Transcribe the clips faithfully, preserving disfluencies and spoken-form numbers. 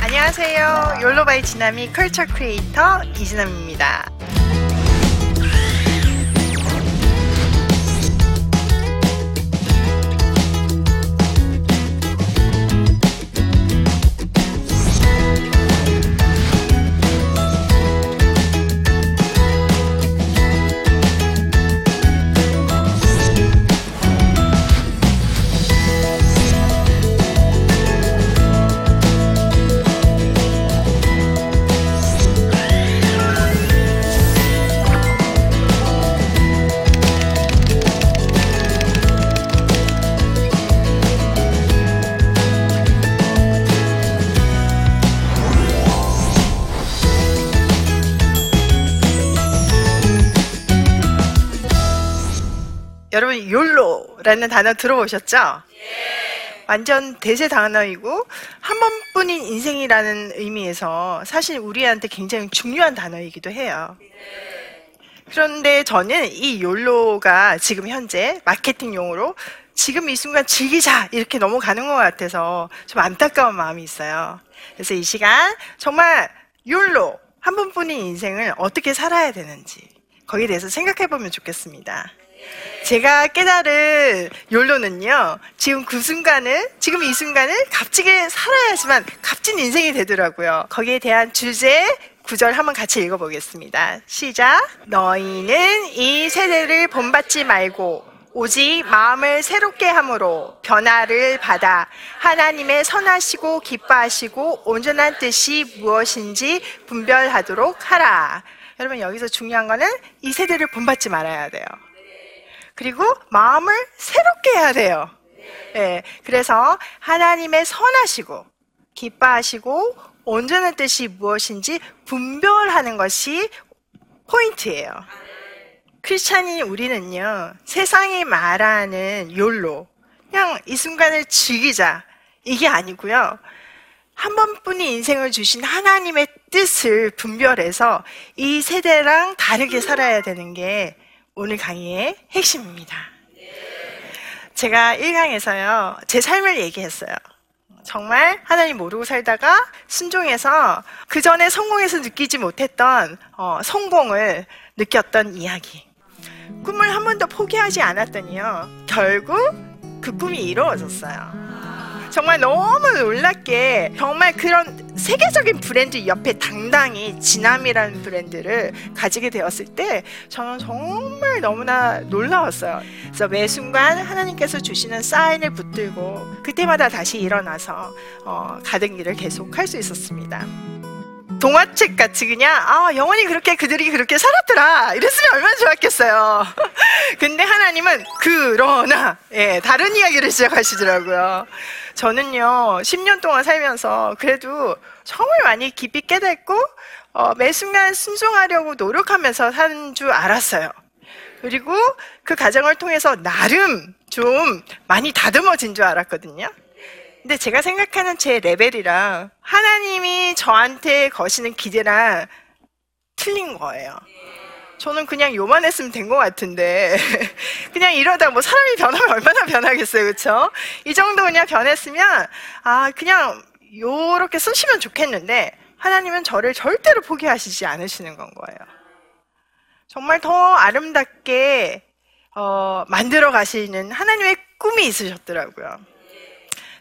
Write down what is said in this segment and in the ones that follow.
안녕하세요. 욜로바이 지남이 컬처 크리에이터 이진남입니다. 여러분, 욜로라는 단어 들어보셨죠? 예. 완전 대세 단어이고 한 번뿐인 인생이라는 의미에서 사실 우리한테 굉장히 중요한 단어이기도 해요. 예. 그런데 저는 이 욜로가 지금 현재 마케팅 용어로 지금 이 순간 즐기자 이렇게 넘어가는 것 같아서 좀 안타까운 마음이 있어요. 그래서 이 시간 정말 욜로 한 번뿐인 인생을 어떻게 살아야 되는지 거기에 대해서 생각해 보면 좋겠습니다. 제가 깨달은 욜로는요, 지금 그 순간을, 지금 이 순간을 값지게 살아야지만 값진 인생이 되더라고요. 거기에 대한 주제, 구절 한번 같이 읽어보겠습니다. 시작. 너희는 이 세대를 본받지 말고 오직 마음을 새롭게 함으로 변화를 받아 하나님의 선하시고 기뻐하시고 온전한 뜻이 무엇인지 분별하도록 하라. 여러분, 여기서 중요한 거는 이 세대를 본받지 말아야 돼요. 그리고 마음을 새롭게 해야 돼요. 예. 네, 그래서 하나님의 선하시고 기뻐하시고 온전한 뜻이 무엇인지 분별하는 것이 포인트예요. 크리스찬인 우리는요, 세상이 말하는 욜로, 그냥 이 순간을 즐기자, 이게 아니고요, 한 번뿐인 인생을 주신 하나님의 뜻을 분별해서 이 세대랑 다르게 살아야 되는 게 오늘 강의의 핵심입니다. 제가 일 강에서요, 제 삶을 얘기했어요. 정말 하나님 모르고 살다가 순종해서 그 전에 성공해서 느끼지 못했던 어, 성공을 느꼈던 이야기. 꿈을 한 번도 포기하지 않았더니요, 결국 그 꿈이 이루어졌어요. 정말 너무 놀랍게 정말 그런 세계적인 브랜드 옆에 당당히 지남이라는 브랜드를 가지게 되었을 때 저는 정말 너무나 놀라웠어요. 그래서 매 순간 하나님께서 주시는 사인을 붙들고 그때마다 다시 일어나서 어, 가던 길을 계속할 수 있었습니다. 동화책같이 그냥 아, 영원히 그렇게 그들이 그렇게 살았더라 이랬으면 얼마나 좋았겠어요. 근데 하나님은 그러나 예, 다른 이야기를 시작하시더라고요. 저는요, 십 년 동안 살면서 그래도 정말 많이 깊이 깨닫고 어, 매 순간 순종하려고 노력하면서 사는 줄 알았어요. 그리고 그 과정을 통해서 나름 좀 많이 다듬어진 줄 알았거든요. 근데 제가 생각하는 제 레벨이랑 하나님이 저한테 거시는 기대랑 틀린 거예요. 저는 그냥 요만 했으면 된 것 같은데 그냥 이러다 뭐 사람이 변하면 얼마나 변하겠어요, 그렇죠? 이 정도 그냥 변했으면 아, 그냥 요렇게 쓰시면 좋겠는데 하나님은 저를 절대로 포기하시지 않으시는 건 거예요. 정말 더 아름답게 어, 만들어 가시는 하나님의 꿈이 있으셨더라고요.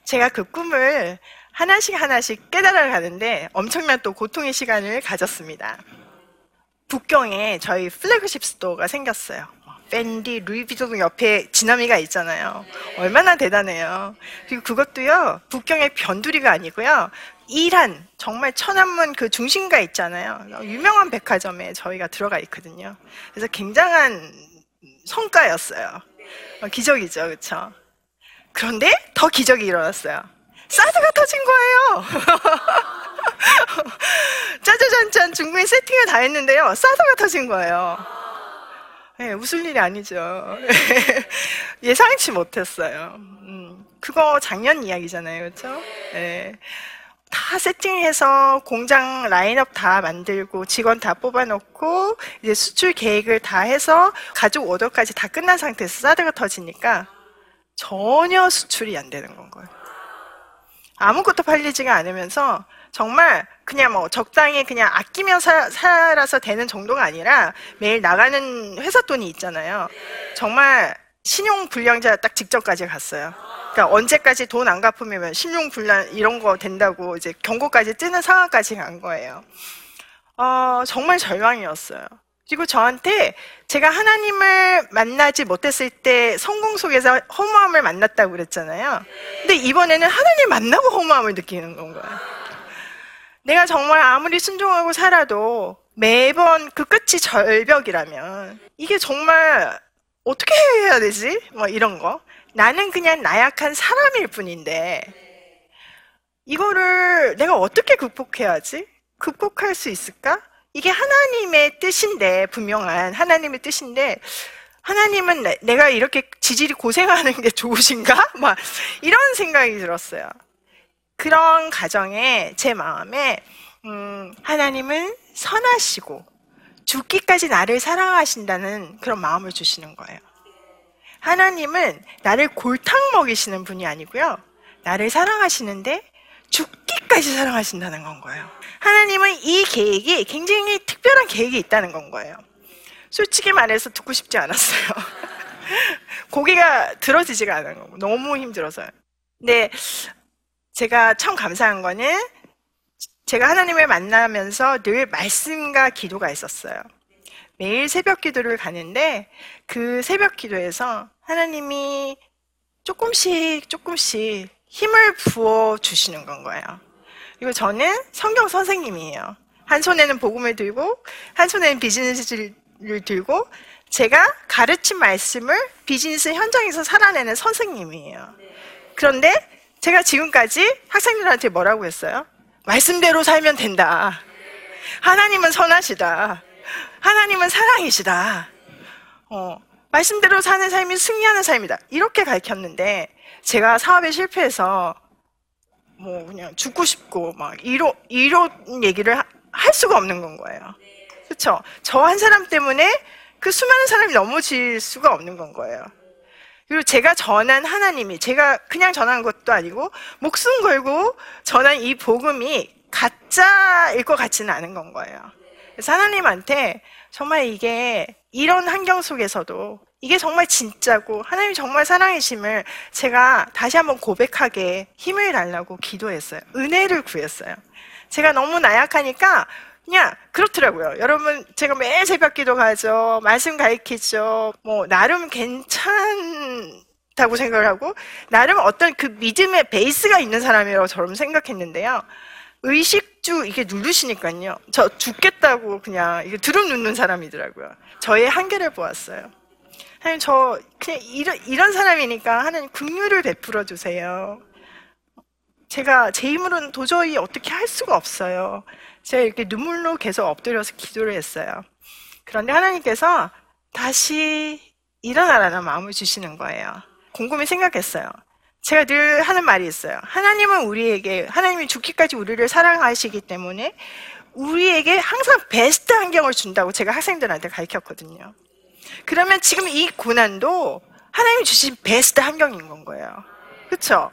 제가 그 꿈을 하나씩 하나씩 깨달아 가는데 엄청난 또 고통의 시간을 가졌습니다. 북경에 저희 플래그십 스토어가 생겼어요. 펜디, 루이비통 옆에 지남이가 있잖아요. 얼마나 대단해요. 그리고 그것도요, 북경의 변두리가 아니고요, 이란, 정말 천안문 그 중심가 있잖아요. 유명한 백화점에 저희가 들어가 있거든요. 그래서 굉장한 성과였어요. 기적이죠, 그렇죠? 그런데 더 기적이 일어났어요. 사드가 터진 거예요. 짜자잔짠, 중국인 세팅을 다 했는데요, 사드가 터진 거예요. 네, 웃을 일이 아니죠. 예상치 못했어요. 음, 그거 작년 이야기잖아요, 그렇죠? 네. 다 세팅해서 공장 라인업 다 만들고 직원 다 뽑아놓고 이제 수출 계획을 다 해서 가죽 오더까지 다 끝난 상태에서 사드가 터지니까 전혀 수출이 안 되는 건 거예요. 아무것도 팔리지가 않으면서 정말 그냥 뭐 적당히 그냥 아끼며 사, 살아서 되는 정도가 아니라 매일 나가는 회사 돈이 있잖아요. 정말 신용불량자 딱 직전까지 갔어요. 그러니까 언제까지 돈 안 갚으면 신용불량 이런 거 된다고 이제 경고까지 뜨는 상황까지 간 거예요. 어, 정말 절망이었어요. 그리고 저한테 제가 하나님을 만나지 못했을 때 성공 속에서 허무함을 만났다고 그랬잖아요. 근데 이번에는 하나님 만나고 허무함을 느끼는 건 거예요. 내가 정말 아무리 순종하고 살아도 매번 그 끝이 절벽이라면 이게 정말 어떻게 해야 되지? 뭐 이런 거. 나는 그냥 나약한 사람일 뿐인데 이거를 내가 어떻게 극복해야지? 극복할 수 있을까? 이게 하나님의 뜻인데, 분명한 하나님의 뜻인데, 하나님은 내, 내가 이렇게 지질이 고생하는 게 좋으신가? 막 이런 생각이 들었어요. 그런 가정에 제 마음에 음, 하나님은 선하시고 죽기까지 나를 사랑하신다는 그런 마음을 주시는 거예요. 하나님은 나를 골탕 먹이시는 분이 아니고요, 나를 사랑하시는데 죽기까지 사랑하신다는 건 거예요. 하나님은 이 계획이 굉장히 특별한 계획이 있다는 건 거예요. 솔직히 말해서 듣고 싶지 않았어요. 고개가 들어지지가 않은 거고 너무 힘들어서요. 근데 제가 참 감사한 거는 제가 하나님을 만나면서 늘 말씀과 기도가 있었어요. 매일 새벽 기도를 가는데 그 새벽 기도에서 하나님이 조금씩 조금씩 힘을 부어주시는 건 거예요. 그리고 저는 성경 선생님이에요. 한 손에는 복음을 들고 한 손에는 비즈니스를 들고 제가 가르친 말씀을 비즈니스 현장에서 살아내는 선생님이에요. 그런데 제가 지금까지 학생들한테 뭐라고 했어요? 말씀대로 살면 된다. 하나님은 선하시다. 하나님은 사랑이시다. 어, 말씀대로 사는 삶이 승리하는 삶이다. 이렇게 가르쳤는데 제가 사업에 실패해서 뭐 그냥 죽고 싶고 막 이런 이런 얘기를 하, 할 수가 없는 건 거예요. 그렇죠? 저 한 사람 때문에 그 수많은 사람이 넘어질 수가 없는 건 거예요. 그리고 제가 전한 하나님이 제가 그냥 전한 것도 아니고 목숨 걸고 전한 이 복음이 가짜일 것 같지는 않은 건 거예요. 그래서 하나님한테 정말 이게 이런 환경 속에서도 이게 정말 진짜고 하나님 정말 사랑이심을 제가 다시 한번 고백하게 힘을 달라고 기도했어요. 은혜를 구했어요. 제가 너무 나약하니까 그냥 그렇더라고요. 여러분, 제가 매일 새벽 기도 가죠. 말씀 가르치죠. 뭐 나름 괜찮다고 생각을 하고 나름 어떤 그 믿음의 베이스가 있는 사람이라고 저는 생각했는데요. 의식주 이게 누르시니까요. 저 죽겠다고 그냥 이게 드럼 눕는 사람이더라고요. 저의 한계를 보았어요. 하나님, 저 그냥 이런, 이런 사람이니까 하나님 긍휼을 베풀어 주세요. 제가 제 힘으로는 도저히 어떻게 할 수가 없어요. 제가 이렇게 눈물로 계속 엎드려서 기도를 했어요. 그런데 하나님께서 다시 일어나라는 마음을 주시는 거예요. 곰곰이 생각했어요. 제가 늘 하는 말이 있어요. 하나님은 우리에게, 하나님이 죽기까지 우리를 사랑하시기 때문에 우리에게 항상 베스트 환경을 준다고 제가 학생들한테 가르쳤거든요. 그러면 지금 이 고난도 하나님이 주신 베스트 환경인 건 거예요. 그렇죠?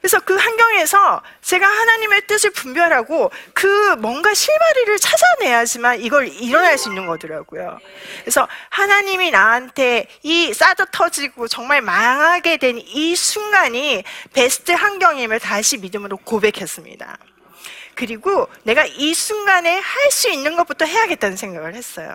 그래서 그 환경에서 제가 하나님의 뜻을 분별하고 그 뭔가 실마리를 찾아내야지만 이걸 일어날 수 있는 거더라고요. 그래서 하나님이 나한테 이 싸도 터지고 정말 망하게 된 이 순간이 베스트 환경임을 다시 믿음으로 고백했습니다. 그리고 내가 이 순간에 할 수 있는 것부터 해야겠다는 생각을 했어요.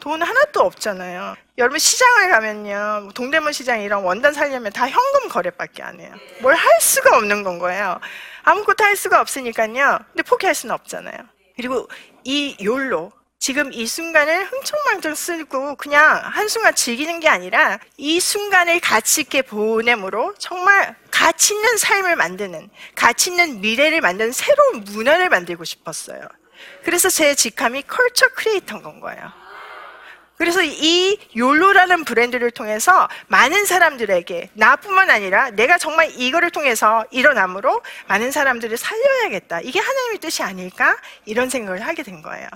돈 하나도 없잖아요. 여러분 시장을 가면요, 동대문 시장 이런 원단 살려면 다 현금 거래밖에 안 해요. 뭘 할 수가 없는 건 거예요. 아무것도 할 수가 없으니까요. 근데 포기할 수는 없잖아요. 그리고 이 욜로, 지금 이 순간을 흥청망청 쓰고 그냥 한순간 즐기는 게 아니라 이 순간을 가치 있게 보냄으로 정말 가치 있는 삶을 만드는, 가치 있는 미래를 만드는 새로운 문화를 만들고 싶었어요. 그래서 제 직함이 컬처 크리에이터인 건 거예요. 그래서 이 욜로라는 브랜드를 통해서 많은 사람들에게, 나뿐만 아니라 내가 정말 이거를 통해서 일어남으로 많은 사람들을 살려야겠다, 이게 하나님의 뜻이 아닐까, 이런 생각을 하게 된 거예요.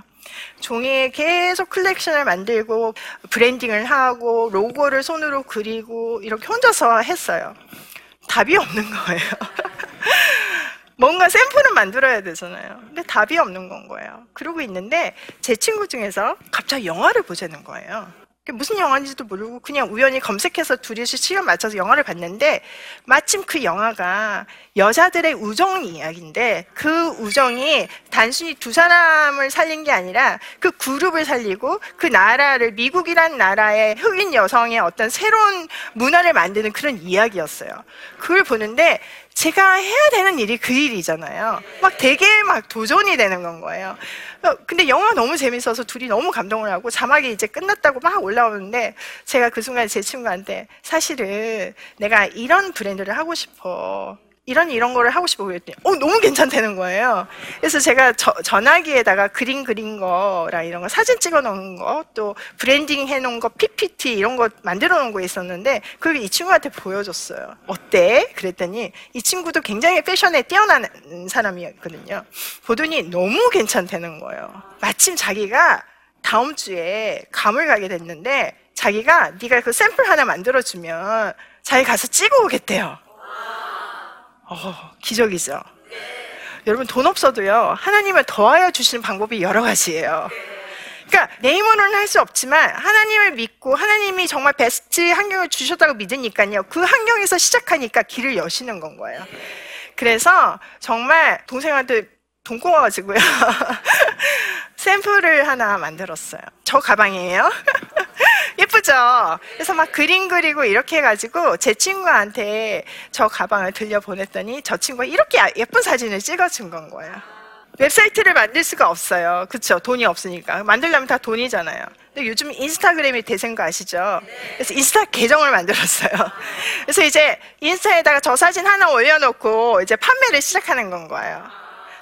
종이에 계속 컬렉션을 만들고 브랜딩을 하고 로고를 손으로 그리고 이렇게 혼자서 했어요. 답이 없는 거예요. 뭔가 샘플은 만들어야 되잖아요. 근데 답이 없는 건 거예요. 그러고 있는데 제 친구 중에서 갑자기 영화를 보자는 거예요. 무슨 영화인지도 모르고 그냥 우연히 검색해서 둘이 시간 맞춰서 영화를 봤는데, 마침 그 영화가 여자들의 우정 이야기인데, 그 우정이 단순히 두 사람을 살린 게 아니라 그 그룹을 살리고 그 나라를, 미국이란 나라의 흑인 여성의 어떤 새로운 문화를 만드는 그런 이야기였어요. 그걸 보는데 제가 해야 되는 일이 그 일이잖아요. 막 되게 막 도전이 되는 건 거예요. 근데 영화가 너무 재밌어서 둘이 너무 감동을 하고 자막이 이제 끝났다고 막 올라오는데, 제가 그 순간 제 친구한테 사실은 내가 이런 브랜드를 하고 싶어, 이런 이런 거를 하고 싶어 그랬더니 어, 너무 괜찮다는 거예요. 그래서 제가 저, 전화기에다가 그림 그린 거랑 이런 거, 사진 찍어 놓은 거, 또 브랜딩 해 놓은 거, 피피티 이런 거 만들어 놓은 거 있었는데 그걸 이 친구한테 보여줬어요. 어때? 그랬더니 이 친구도 굉장히 패션에 뛰어난 사람이었거든요. 보더니 너무 괜찮다는 거예요. 마침 자기가 다음 주에 감을 가게 됐는데 자기가, 네가 그 샘플 하나 만들어주면 자기 가서 찍어 오겠대요. 어, 기적이죠. 네. 여러분 돈 없어도요, 하나님을 더하여 주시는 방법이 여러 가지예요. 네. 그러니까 내 힘으로는 할 수 없지만 하나님을 믿고 하나님이 정말 베스트 환경을 주셨다고 믿으니까요, 그 환경에서 시작하니까 길을 여시는 건 거예요. 네. 그래서 정말 동생한테 돈 꼬아가지고요 샘플을 하나 만들었어요. 저 가방이에요. 예쁘죠? 그래서 막 그림 그리고 이렇게 해가지고 제 친구한테 저 가방을 들려 보냈더니 저 친구가 이렇게 예쁜 사진을 찍어준 건 거예요. 웹사이트를 만들 수가 없어요. 그렇죠? 돈이 없으니까. 만들려면 다 돈이잖아요. 근데 요즘 인스타그램이 대세인 거 아시죠? 그래서 인스타 계정을 만들었어요. 그래서 이제 인스타에다가 저 사진 하나 올려놓고 이제 판매를 시작하는 건 거예요.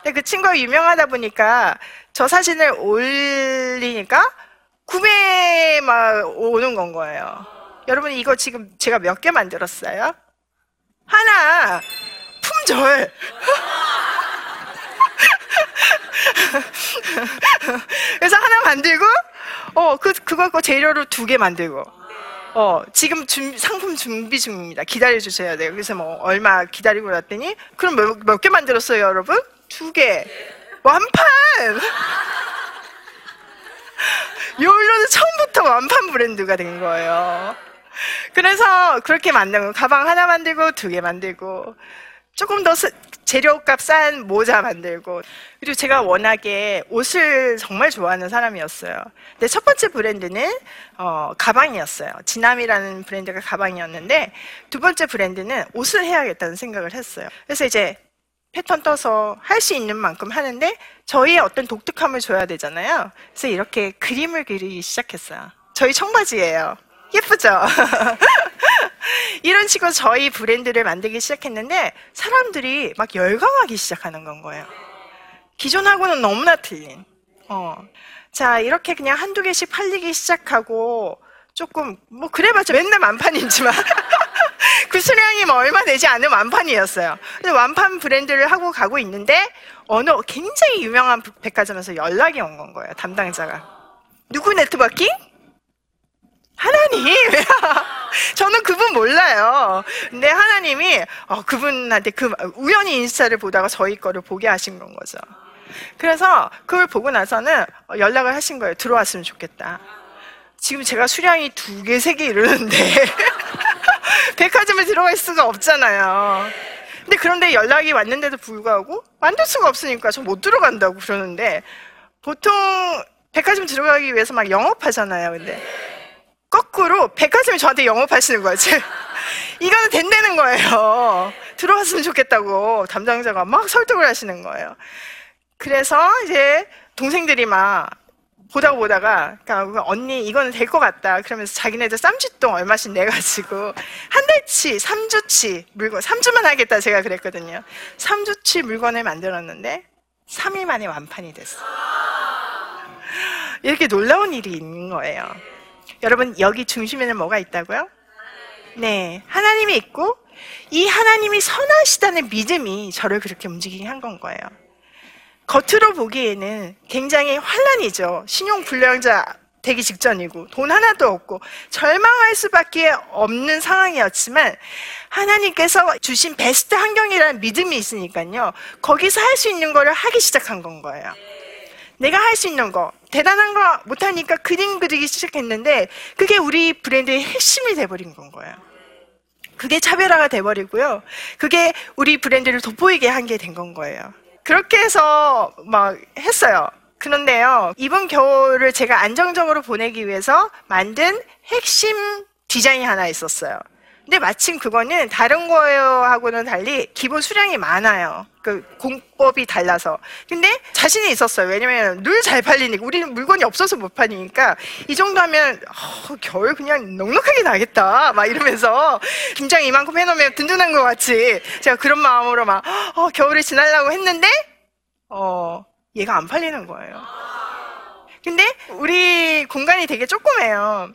근데 그 친구가 유명하다 보니까 저 사진을 올리니까 구매에 막 오는 건 거예요. 여러분 이거 지금 제가 몇 개 만들었어요? 하나! 품절! 그래서 하나 만들고, 어, 그, 그거 갖고 재료로 두 개 만들고, 어, 지금 준비, 상품 준비 중입니다. 기다려 주셔야 돼요. 그래서 뭐 얼마 기다리고 났더니, 그럼 몇, 몇 개 만들었어요, 여러분? 두 개! 완판! 욜로는 처음부터 완판 브랜드가 된 거예요. 그래서 그렇게 만든 거, 가방 하나 만들고 두 개 만들고, 조금 더 재료값 싼 모자 만들고. 그리고 제가 워낙에 옷을 정말 좋아하는 사람이었어요. 근데 첫 번째 브랜드는 어, 가방이었어요. 지남이라는 브랜드가 가방이었는데, 두 번째 브랜드는 옷을 해야겠다는 생각을 했어요. 그래서 이제 패턴 떠서 할 수 있는 만큼 하는데 저희의 어떤 독특함을 줘야 되잖아요. 그래서 이렇게 그림을 그리기 시작했어요. 저희 청바지예요. 예쁘죠? 이런 식으로 저희 브랜드를 만들기 시작했는데 사람들이 막 열광하기 시작하는 건 거예요. 기존하고는 너무나 틀린. 어. 자, 이렇게 그냥 한두 개씩 팔리기 시작하고, 조금 뭐 그래봤자 맨날 만판이지만 그 수량이 뭐 얼마 되지 않은 완판이었어요. 근데 완판 브랜드를 하고 가고 있는데 어느 굉장히 유명한 백화점에서 연락이 온 건 거예요. 담당자가. 누구 네트워킹? 하나님! 저는 그분 몰라요. 근데 하나님이 어, 그분한테 그 우연히 인스타를 보다가 저희 거를 보게 하신 건 거죠. 그래서 그걸 보고 나서는 연락을 하신 거예요. 들어왔으면 좋겠다. 지금 제가 수량이 두 개, 세 개 이러는데 백화점에 들어갈 수가 없잖아요. 근데 그런데 연락이 왔는데도 불구하고 만들 수가 없으니까 저 못 들어간다고 그러는데, 보통 백화점 들어가기 위해서 막 영업하잖아요. 근데 거꾸로 백화점이 저한테 영업하시는 거예요. 이거는 된다는 거예요. 들어왔으면 좋겠다고 담당자가 막 설득을 하시는 거예요. 그래서 이제 동생들이 막 보다 보다가, 그러니까 언니 이거는 될 것 같다 그러면서 자기네들 쌈짓돈 얼마씩 내가지고 한 달치, 삼 주치 물건, 삼 주만 하겠다 제가 그랬거든요. 삼 주치 물건을 만들었는데 삼 일 만에 완판이 됐어요. 이렇게 놀라운 일이 있는 거예요. 여러분, 여기 중심에는 뭐가 있다고요? 네, 하나님이 있고 이 하나님이 선하시다는 믿음이 저를 그렇게 움직이게 한 건 거예요. 겉으로 보기에는 굉장히 환란이죠. 신용불량자 되기 직전이고 돈 하나도 없고 절망할 수밖에 없는 상황이었지만 하나님께서 주신 베스트 환경이라는 믿음이 있으니까요, 거기서 할 수 있는 거를 하기 시작한 건 거예요. 내가 할 수 있는 거, 대단한 거 못하니까 그림 그리기 시작했는데 그게 우리 브랜드의 핵심이 돼버린 건 거예요. 그게 차별화가 돼버리고요, 그게 우리 브랜드를 돋보이게 한 게 된 건 거예요. 그렇게 해서 막 했어요. 그런데요, 이번 겨울을 제가 안정적으로 보내기 위해서 만든 핵심 디자인이 하나 있었어요. 근데 마침 그거는 다른 거하고는 달리 기본 수량이 많아요. 그 공법이 달라서. 근데 자신이 있었어요. 왜냐면 늘 잘 팔리니까, 우리는 물건이 없어서 못 파니까 이 정도 하면 어, 겨울 그냥 넉넉하게 나겠다 막 이러면서 김장 이만큼 해놓으면 든든한 것 같이 제가 그런 마음으로 막 어, 겨울을 지나려고 했는데 어 얘가 안 팔리는 거예요. 근데 우리 공간이 되게 조그매요.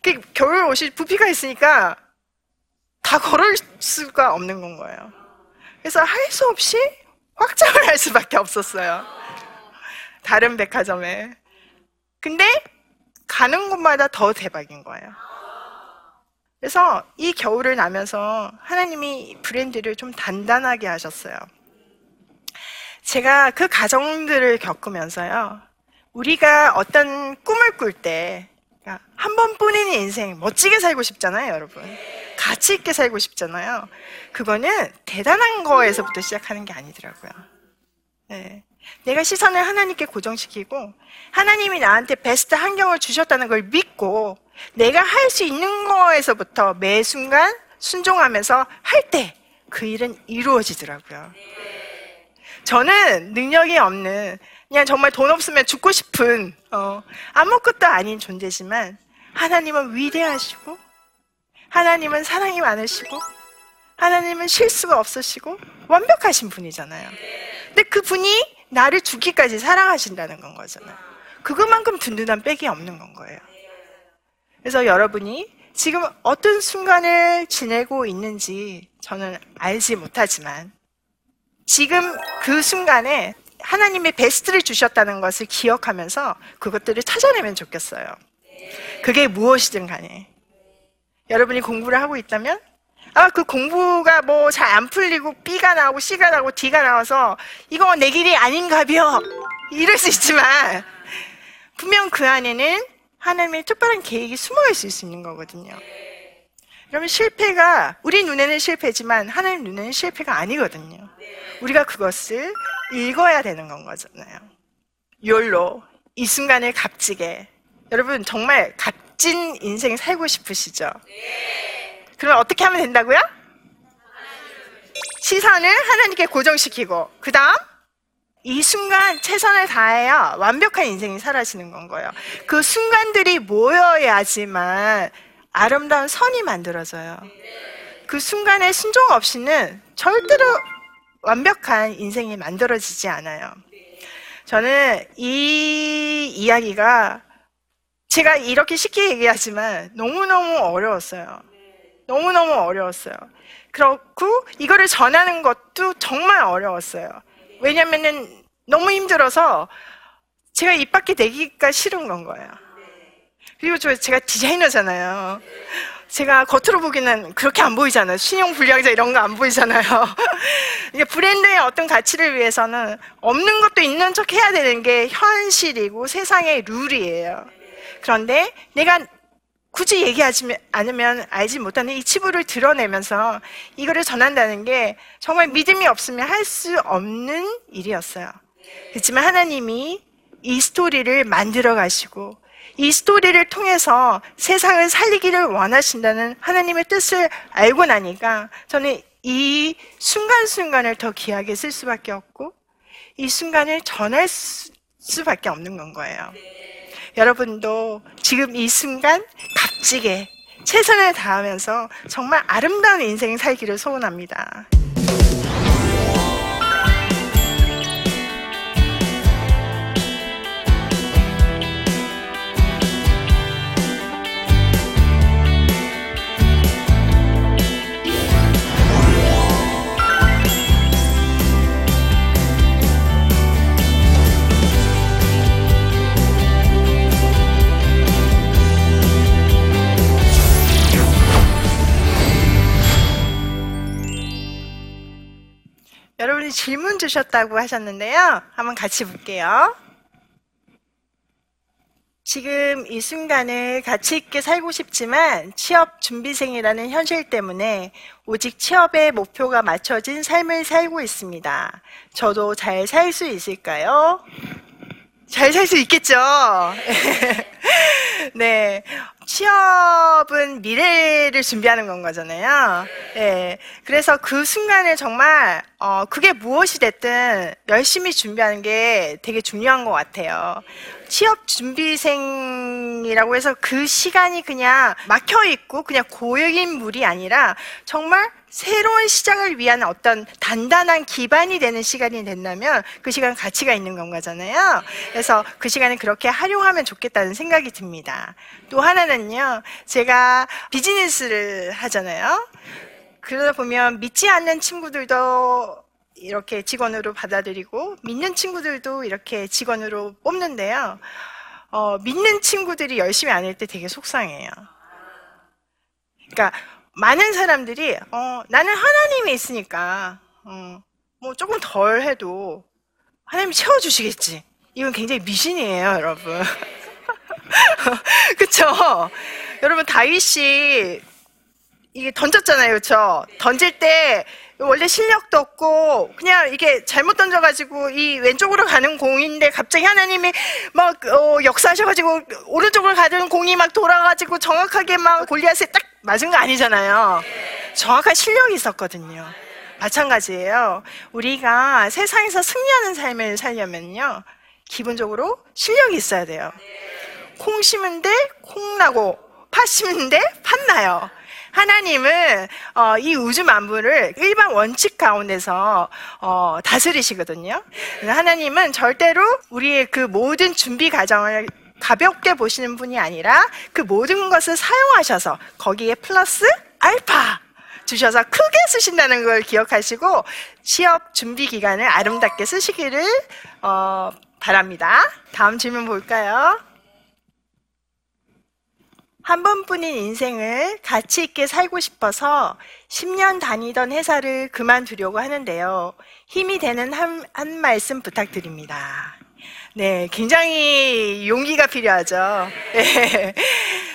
그 겨울 옷이 부피가 있으니까 다 걸을 수가 없는 건 거예요. 그래서 할 수 없이 확장을 할 수밖에 없었어요. 다른 백화점에. 근데 가는 곳마다 더 대박인 거예요. 그래서 이 겨울을 나면서 하나님이 브랜드를 좀 단단하게 하셨어요. 제가 그 과정들을 겪으면서요, 우리가 어떤 꿈을 꿀 때 한 번뿐인 인생 멋지게 살고 싶잖아요, 여러분. 가치 있게 살고 싶잖아요. 그거는 대단한 거에서부터 시작하는 게 아니더라고요. 네. 내가 시선을 하나님께 고정시키고 하나님이 나한테 베스트 환경을 주셨다는 걸 믿고 내가 할 수 있는 거에서부터 매 순간 순종하면서 할 때 그 일은 이루어지더라고요. 저는 능력이 없는, 그냥 정말 돈 없으면 죽고 싶은 어, 아무것도 아닌 존재지만 하나님은 위대하시고 하나님은 사랑이 많으시고 하나님은 실수가 없으시고 완벽하신 분이잖아요. 근데 그분이 나를 죽기까지 사랑하신다는 건 거잖아요. 그것만큼 든든한 백이 없는 건 거예요. 그래서 여러분이 지금 어떤 순간을 지내고 있는지 저는 알지 못하지만 지금 그 순간에 하나님의 베스트를 주셨다는 것을 기억하면서 그것들을 찾아내면 좋겠어요. 그게 무엇이든 간에. 여러분이 공부를 하고 있다면 아, 그 공부가 뭐 잘 안 풀리고 B가 나오고 C가 나오고 D가 나와서 이거 내 길이 아닌가벼 이럴 수 있지만 분명 그 안에는 하나님의 특별한 계획이 숨어 있을 수 있는 거거든요. 그러면 실패가 우리 눈에는 실패지만 하나님 눈에는 실패가 아니거든요. 우리가 그것을 읽어야 되는 건 거잖아요. 욜로, 이 순간을 값지게. 여러분 정말 값진 인생 살고 싶으시죠? 네. 그럼 어떻게 하면 된다고요? 시선을 하나님께 고정시키고 그 다음 이 순간 최선을 다해야 완벽한 인생이 사라지는 건 거예요. 그 순간들이 모여야지만 아름다운 선이 만들어져요. 그 순간의 순종 없이는 절대로 완벽한 인생이 만들어지지 않아요. 저는 이 이야기가 제가 이렇게 쉽게 얘기하지만 너무너무 어려웠어요. 너무너무 어려웠어요. 그렇고 이거를 전하는 것도 정말 어려웠어요. 왜냐면은 너무 힘들어서 제가 입 밖에 내기가 싫은 건 거예요. 그리고 저 제가 디자이너잖아요. 제가 겉으로 보기는 그렇게 안 보이잖아요. 신용불량자 이런 거 안 보이잖아요. 브랜드의 어떤 가치를 위해서는 없는 것도 있는 척 해야 되는 게 현실이고 세상의 룰이에요. 그런데 내가 굳이 얘기하지 않으면 알지 못하는 이 치부를 드러내면서 이거를 전한다는 게 정말 믿음이 없으면 할 수 없는 일이었어요. 그렇지만 하나님이 이 스토리를 만들어 가시고 이 스토리를 통해서 세상을 살리기를 원하신다는 하나님의 뜻을 알고 나니까 저는 이 순간순간을 더 귀하게 쓸 수밖에 없고 이 순간을 전할 수밖에 없는 건 거예요. 여러분도 지금 이 순간 값지게 최선을 다하면서 정말 아름다운 인생을 살기를 소원합니다. 여러분이 질문 주셨다고 하셨는데요. 한번 같이 볼게요. 지금 이 순간을 가치 있게 살고 싶지만 취업 준비생이라는 현실 때문에 오직 취업의 목표가 맞춰진 삶을 살고 있습니다. 저도 잘 살 수 있을까요? 잘 살 수 있겠죠. 네. 취업은 미래를 준비하는 건 거잖아요. 네. 그래서 그 순간을 정말, 어, 그게 무엇이 됐든 열심히 준비하는 게 되게 중요한 것 같아요. 취업 준비생이라고 해서 그 시간이 그냥 막혀있고 그냥 고역인 물이 아니라 정말 새로운 시작을 위한 어떤 단단한 기반이 되는 시간이 된다면 그 시간 가치가 있는 건 거잖아요. 그래서 그 시간을 그렇게 활용하면 좋겠다는 생각이 듭니다. 또 하나는요, 제가 비즈니스를 하잖아요. 그러다 보면 믿지 않는 친구들도 이렇게 직원으로 받아들이고 믿는 친구들도 이렇게 직원으로 뽑는데요. 어, 믿는 친구들이 열심히 안 할 때 되게 속상해요. 그러니까 많은 사람들이 어, 나는 하나님이 있으니까 어, 뭐 조금 덜 해도 하나님이 채워주시겠지. 이건 굉장히 미신이에요, 여러분. 그렇죠? 여러분 다윗이 이게 던졌잖아요, 그렇죠? 던질 때 원래 실력도 없고 그냥 이게 잘못 던져가지고 이 왼쪽으로 가는 공인데 갑자기 하나님이 막 어, 역사하셔가지고 오른쪽으로 가는 공이 막 돌아가지고 정확하게 막 골리앗에 딱 맞은 거 아니잖아요. 정확한 실력이 있었거든요. 마찬가지예요. 우리가 세상에서 승리하는 삶을 살려면요, 기본적으로 실력이 있어야 돼요. 콩 심은데 콩 나고 팥 심은데 팥 나요. 하나님은 어, 이 우주 만물을 일반 원칙 가운데서 어, 다스리시거든요. 하나님은 절대로 우리의 그 모든 준비 과정을 가볍게 보시는 분이 아니라 그 모든 것을 사용하셔서 거기에 플러스 알파 주셔서 크게 쓰신다는 걸 기억하시고 취업 준비 기간을 아름답게 쓰시기를 어, 바랍니다. 다음 질문 볼까요? 한 번뿐인 인생을 가치 있게 살고 싶어서 십 년 다니던 회사를 그만두려고 하는데요. 힘이 되는 한, 한 말씀 부탁드립니다. 네, 굉장히 용기가 필요하죠. 네.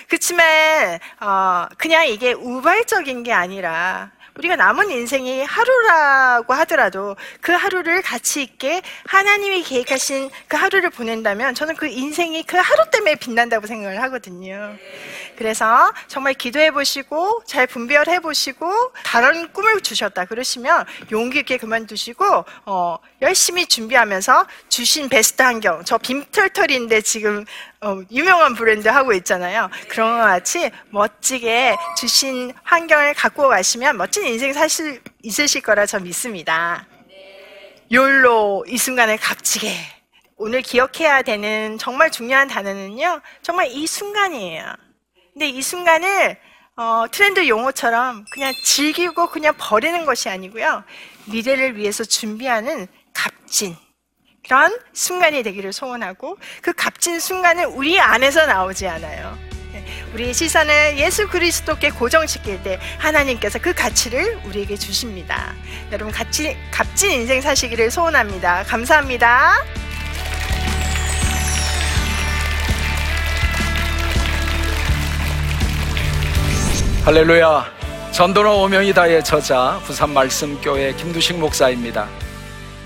그렇지만 어, 그냥 이게 우발적인 게 아니라 우리가 남은 인생이 하루라고 하더라도 그 하루를 가치 있게 하나님이 계획하신 그 하루를 보낸다면 저는 그 인생이 그 하루 때문에 빛난다고 생각을 하거든요. 그래서 정말 기도해 보시고 잘 분별해 보시고 다른 꿈을 주셨다 그러시면 용기 있게 그만두시고 어, 열심히 준비하면서 주신 베스트 환경, 저 빔털털인데 지금 어, 유명한 브랜드 하고 있잖아요. 그런 것 같이 멋지게 주신 환경을 갖고 가시면 멋진 인생 사실 있으실 거라 저 믿습니다. 욜로, 이 순간을 값지게. 오늘 기억해야 되는 정말 중요한 단어는요, 정말 이 순간이에요. 근데 이 순간을 어, 트렌드 용어처럼 그냥 즐기고 그냥 버리는 것이 아니고요, 미래를 위해서 준비하는 값진 그런 순간이 되기를 소원하고, 그 값진 순간은 우리 안에서 나오지 않아요. 우리의 시선을 예수 그리스도께 고정시킬 때 하나님께서 그 가치를 우리에게 주십니다. 여러분 같이 값진 인생 사시기를 소원합니다. 감사합니다. 할렐루야. 전도로 오명이다의 저자 부산 말씀교회 김두식 목사입니다.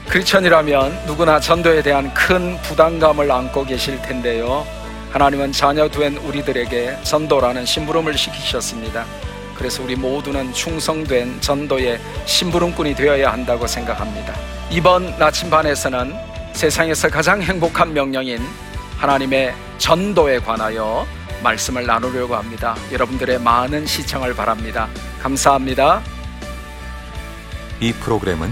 크리스천이라면 누구나 전도에 대한 큰 부담감을 안고 계실 텐데요, 하나님은 자녀 된 우리들에게 전도라는 심부름을 시키셨습니다. 그래서 우리 모두는 충성된 전도의 심부름꾼이 되어야 한다고 생각합니다. 이번 나침반에서는 세상에서 가장 행복한 명령인 하나님의 전도에 관하여 말씀을 나누려고 합니다. 여러분들의 많은 시청을 바랍니다. 감사합니다. 이 프로그램은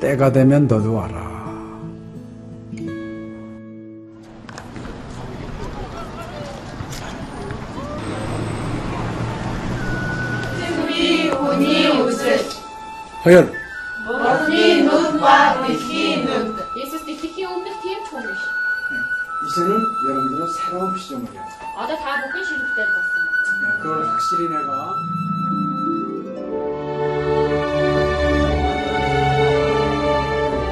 때가 되면 너도 와라. 허연. 이제는 여러분들은 새로운 시점을 해요. 그걸 확실히 내가.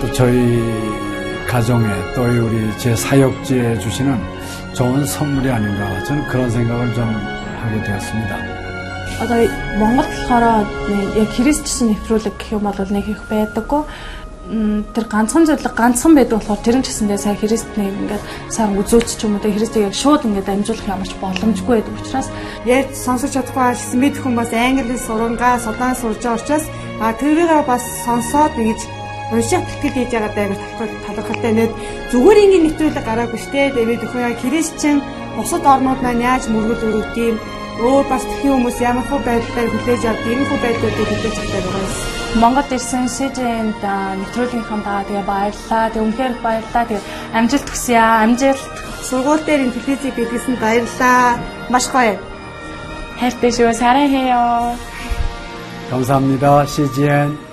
또 저희 가정에 또 우리 제 사역지에 주시는 좋은 선물이 아닌가, 저는 그런 생각을 좀 하게 되었습니다. Одоо Монгол болохоор яг Христосны нэвтрүүлэг гэх юм бол нэг их байдаггүй. тэр ганцхан зөвлөг ганцхан байдаг болохоор тэр нь ч гэсэндээ сая христний ингээд сайн үзүүлч ч юм уу тэ христийг яг шууд ингээд амжуулах ямарч боломжгүй байдаг учраас ярьж сонсож чадахгүй хэлсэн мэд хүн бас англи сурангаа судаан сурж байгаа учраас а тэрийг бас сонсоод ингэж уншаад тэтгэл хийж байгаа даа гэж талархалтай нэг зүгээр ингээд нэвтрүүлэг гараагүй штэ тэгээд өхөө христчин бусад орнууд маань яаж мөргөл өрөвд юм өөр бас тхих хүмүүс ямар хөө байдлаар хүлээж авд ийм хөө байдлуудыг хүлээж авдаг байгаа Монгол ирсэн СЖН-д нэвтрүүлгийнхаа даа тэгээ баярлалаа. Тэг үнхээр баярлалаа. Тэг амжилт хүсье аа. Амжилт. Сургууль дээр телевизээр бидлсэнд баярлалаа. Маш гоё. Хайртай шүү. 사랑해요. 감사합니다. 씨 지 엔